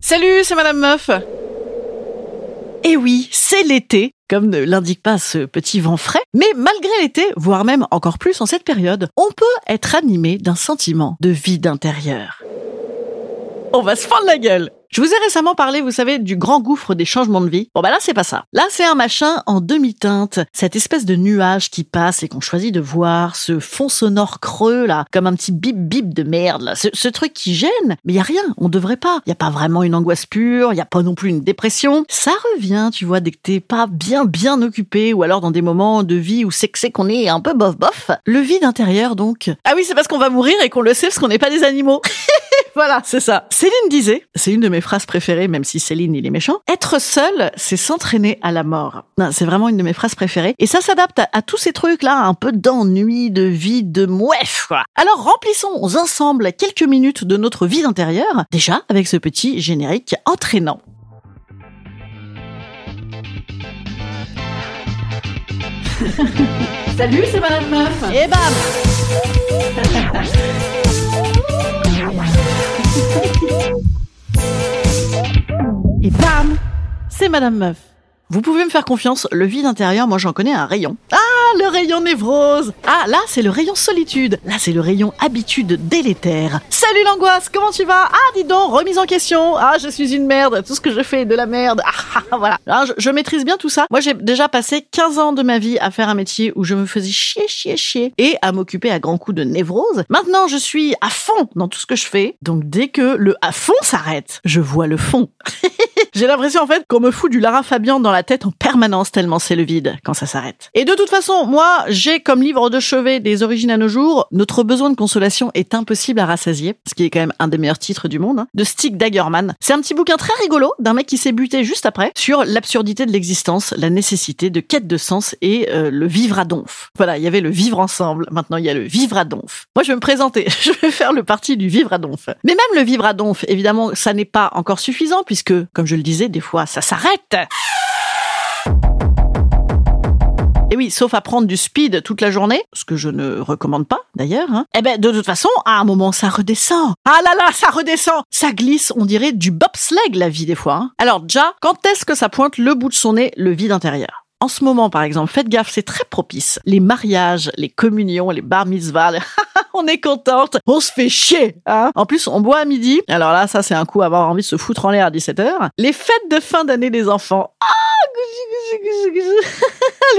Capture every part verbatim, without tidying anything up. Salut, c'est Madame Meuf. Eh oui, c'est l'été, comme ne l'indique pas ce petit vent frais. Mais malgré l'été, voire même encore plus en cette période, on peut être animé d'un sentiment de vide intérieur. On va se fendre la gueule. Je vous ai récemment parlé, vous savez, du grand gouffre des changements de vie. Bon bah là, c'est pas ça. Là, c'est un machin en demi-teinte, cette espèce de nuage qui passe et qu'on choisit de voir, ce fond sonore creux là, comme un petit bip-bip de merde là, ce, ce truc qui gêne. Mais il y a rien, on devrait pas. Il y a pas vraiment une angoisse pure, il y a pas non plus une dépression. Ça revient, tu vois, dès que t'es pas bien bien occupé ou alors dans des moments de vie où c'est que c'est qu'on est un peu bof bof. Le vide intérieur donc. Ah oui, c'est parce qu'on va mourir et qu'on le sait parce qu'on n'est pas des animaux. Voilà, c'est ça. Céline disait, c'est une de mes phrases préférées, même si Céline, il est méchant, « Être seul, c'est s'entraîner à la mort. » Non, c'est vraiment une de mes phrases préférées. Et ça s'adapte à, à tous ces trucs-là, un peu d'ennui, de vide, de mouef, quoi. Alors, remplissons ensemble quelques minutes de notre vide intérieur, déjà avec ce petit générique entraînant. Salut, c'est Madame Meuf. Et bam. Et bam, c'est Madame Meuf. Vous pouvez me faire confiance, le vide intérieur, moi j'en connais un rayon. Ah, le rayon névrose. Ah, là c'est le rayon solitude. Là c'est le rayon habitude délétère. Salut l'angoisse, comment tu vas? Ah, dis donc, remise en question. Ah, je suis une merde, tout ce que je fais est de la merde. Ah, ah voilà. Alors, je, je maîtrise bien tout ça. Moi j'ai déjà passé quinze ans de ma vie à faire un métier où je me faisais chier, chier, chier et à m'occuper à grands coups de névrose. Maintenant je suis à fond dans tout ce que je fais. Donc dès que le à fond s'arrête, je vois le fond. J'ai l'impression en fait qu'on me fout du Lara Fabian dans la tête en permanence tellement c'est le vide quand ça s'arrête. Et de toute façon, moi, j'ai comme livre de chevet des origines à nos jours, notre besoin de consolation est impossible à rassasier, ce qui est quand même un des meilleurs titres du monde, hein, de Stig Dagerman. C'est un petit bouquin très rigolo d'un mec qui s'est buté juste après sur l'absurdité de l'existence, la nécessité de quête de sens et euh, le vivre à donf. Voilà, il y avait le vivre ensemble, maintenant il y a le vivre à donf. Moi, je vais me présenter, je vais faire le parti du vivre à donf. Mais même le vivre à donf, évidemment, ça n'est pas encore suffisant puisque, comme je le disais, des fois, ça s'arrête. Et oui, sauf à prendre du speed toute la journée, ce que je ne recommande pas d'ailleurs, hein. Eh ben, de toute façon, à un moment, ça redescend. Ah là là, ça redescend. Ça glisse, on dirait du bobsleigh la vie des fois, hein. Alors déjà, quand est-ce que ça pointe le bout de son nez, le vide intérieur ? En ce moment, par exemple, faites gaffe, c'est très propice. Les mariages, les communions, les bar mitzvahs, les... on est contente, on se fait chier, hein. En plus, on boit à midi. Alors là, ça, c'est un coup à avoir envie de se foutre en l'air à dix-sept heures. Les fêtes de fin d'année des enfants. Ah,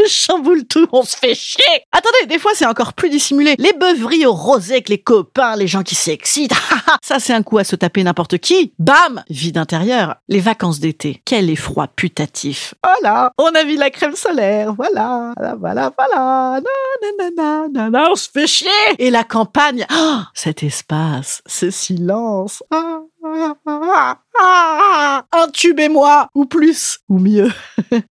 le chamboule tout, on se fait chier. Attendez, des fois, c'est encore plus dissimulé. Les beuveries au rosé avec les copains, les gens qui s'excitent. Ça, c'est un coup à se taper n'importe qui. Bam, vide intérieur. Les vacances d'été, quel effroi putatif. Oh là, on a vu la crème solaire, voilà, voilà, voilà, nanana, nanana, on se fait chier. Et la campagne, oh, cet espace, ce silence, ah, ah, ah, ah, un tube et moi, ou plus, ou mieux.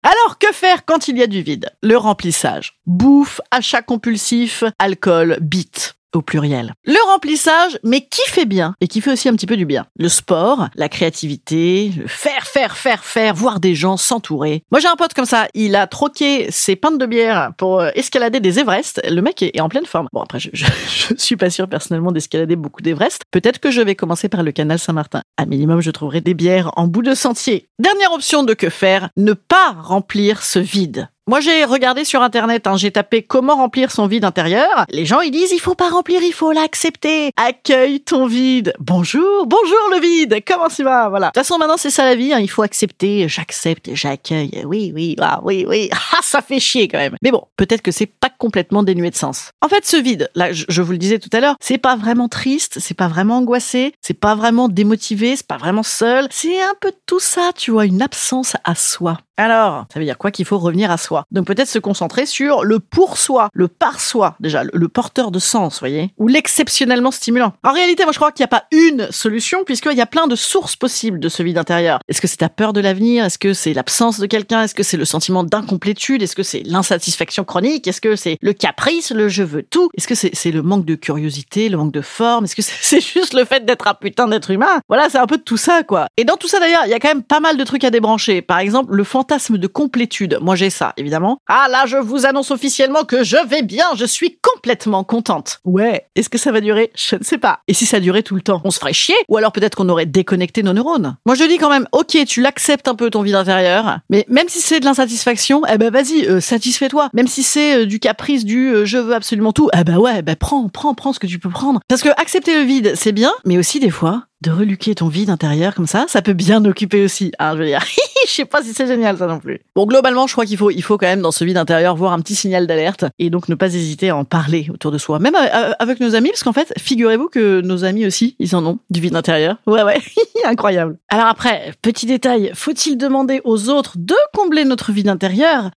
Alors, que faire quand il y a du vide ? Le remplissage, bouffe, achat compulsif, alcool, bite. Au pluriel. Le remplissage, mais qui fait bien et qui fait aussi un petit peu du bien. Le sport, la créativité, le faire, faire, faire, faire, voir des gens, s'entourer. Moi, j'ai un pote comme ça, il a troqué ses pintes de bière pour escalader des Everest. Le mec est en pleine forme. Bon, après, je, je, je suis pas sûre personnellement d'escalader beaucoup d'Everest. Peut-être que je vais commencer par le canal Saint-Martin. À minimum, je trouverai des bières en bout de sentier. Dernière option de que faire, ne pas remplir ce vide. Moi, j'ai regardé sur Internet, hein, j'ai tapé « Comment remplir son vide intérieur ?» Les gens, ils disent « Il faut pas remplir, il faut l'accepter. Accueille ton vide. Bonjour, bonjour le vide. Comment tu vas ?» Voilà. De toute façon, maintenant, c'est ça la vie, hein, il faut accepter. J'accepte, j'accueille. Oui, oui, ah, oui, oui. Ah, ça fait chier quand même. Mais bon, peut-être que c'est pas complètement dénué de sens. En fait, ce vide, là, je vous le disais tout à l'heure, c'est pas vraiment triste, c'est pas vraiment angoissé, c'est pas vraiment démotivé, c'est pas vraiment seul. C'est un peu tout ça, tu vois, une absence à soi. Alors, ça veut dire quoi? Qu'il faut revenir à soi. Donc peut-être se concentrer sur le pour soi, le par soi, déjà, le porteur de sens, voyez, ou l'exceptionnellement stimulant. En réalité, moi je crois qu'il n'y a pas une solution, puisqu'il y a plein de sources possibles de ce vide intérieur. Est-ce que c'est ta peur de l'avenir? Est-ce que c'est l'absence de quelqu'un? Est-ce que c'est le sentiment d'incomplétude? Est-ce que c'est l'insatisfaction chronique? Est-ce que c'est le caprice, le je veux tout? Est-ce que c'est, c'est le manque de curiosité, le manque de forme? Est-ce que c'est, c'est juste le fait d'être un putain d'être humain? Voilà, c'est un peu de tout ça, quoi. Et dans tout ça, d'ailleurs, il y a quand même pas mal de trucs à débrancher. Par exemple, le fantasme de complétude. Moi, j'ai ça, évidemment. Ah là, je vous annonce officiellement que je vais bien, je suis complètement contente. Ouais, est-ce que ça va durer? Je ne sais pas. Et si ça durait tout le temps, on se ferait chier? Ou alors peut-être qu'on aurait déconnecté nos neurones? Moi, je dis quand même, ok, tu l'acceptes un peu ton vide intérieur, mais même si c'est de l'insatisfaction, eh ben vas-y, euh, satisfais-toi. Même si c'est euh, du caprice, du euh, je veux absolument tout, eh ben ouais, eh ben prends, prends, prends ce que tu peux prendre. Parce que accepter le vide, c'est bien, mais aussi des fois, de reluquer ton vide intérieur comme ça, ça peut bien occuper aussi. Hein, je veux dire, je sais pas si c'est génial ça non plus. Bon, globalement, je crois qu'il faut, il faut quand même dans ce vide intérieur voir un petit signal d'alerte et donc ne pas hésiter à en parler autour de soi, même avec nos amis, parce qu'en fait, figurez-vous que nos amis aussi, ils en ont du vide intérieur. Ouais, ouais, incroyable. Alors après, petit détail, faut-il demander aux autres de combler notre vide intérieur?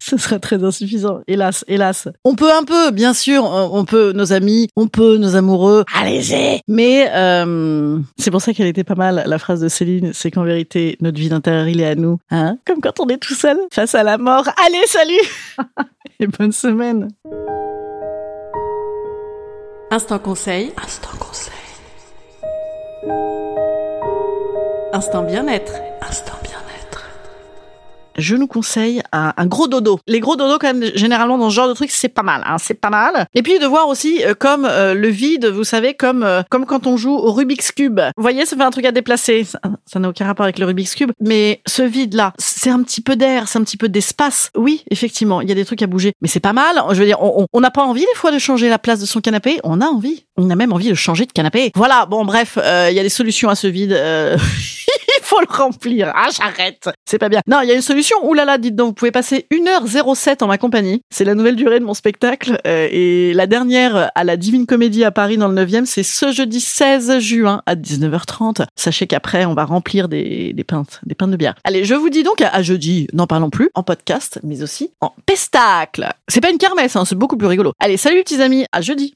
Ce serait très insuffisant, hélas, hélas. On peut un peu, bien sûr, on peut nos amis, on peut nos amoureux. Allez-y, mais euh, c'est pour ça qu'elle était pas mal, la phrase de Céline, c'est qu'en vérité, notre vide intérieure, il est à nous. Hein, comme quand on est tout seul, face à la mort. Allez, salut! Et bonne semaine! Instant conseil. Instant conseil. Instant bien-être. Instant bien-être. Je nous conseille un, un gros dodo. Les gros dodos, quand même, généralement, dans ce genre de truc, c'est pas mal, hein, c'est pas mal. Et puis, de voir aussi euh, comme euh, le vide, vous savez, comme euh, comme quand on joue au Rubik's Cube. Vous voyez, ça fait un truc à déplacer. Ça, ça n'a aucun rapport avec le Rubik's Cube. Mais ce vide-là, c'est un petit peu d'air, c'est un petit peu d'espace. Oui, effectivement, il y a des trucs à bouger. Mais c'est pas mal. Je veux dire, on on n'a pas envie, des fois, de changer la place de son canapé. On a envie. On a même envie de changer de canapé. Voilà, bon, bref, euh, il y a des solutions à ce vide. Euh... Il faut le remplir. Ah, j'arrête. C'est pas bien. Non, il y a une solution. Ouh là là, dites donc, vous pouvez passer une heure zéro sept en ma compagnie. C'est la nouvelle durée de mon spectacle. Euh, et la dernière à la Divine Comédie à Paris dans le neuvième, c'est ce jeudi seize juin à dix-neuf heures trente. Sachez qu'après, on va remplir des, des pintes, des pintes de bière. Allez, je vous dis donc à, à jeudi, n'en parlons plus, en podcast, mais aussi en pestacle. C'est pas une kermesse, hein, c'est beaucoup plus rigolo. Allez, salut petits amis, à jeudi.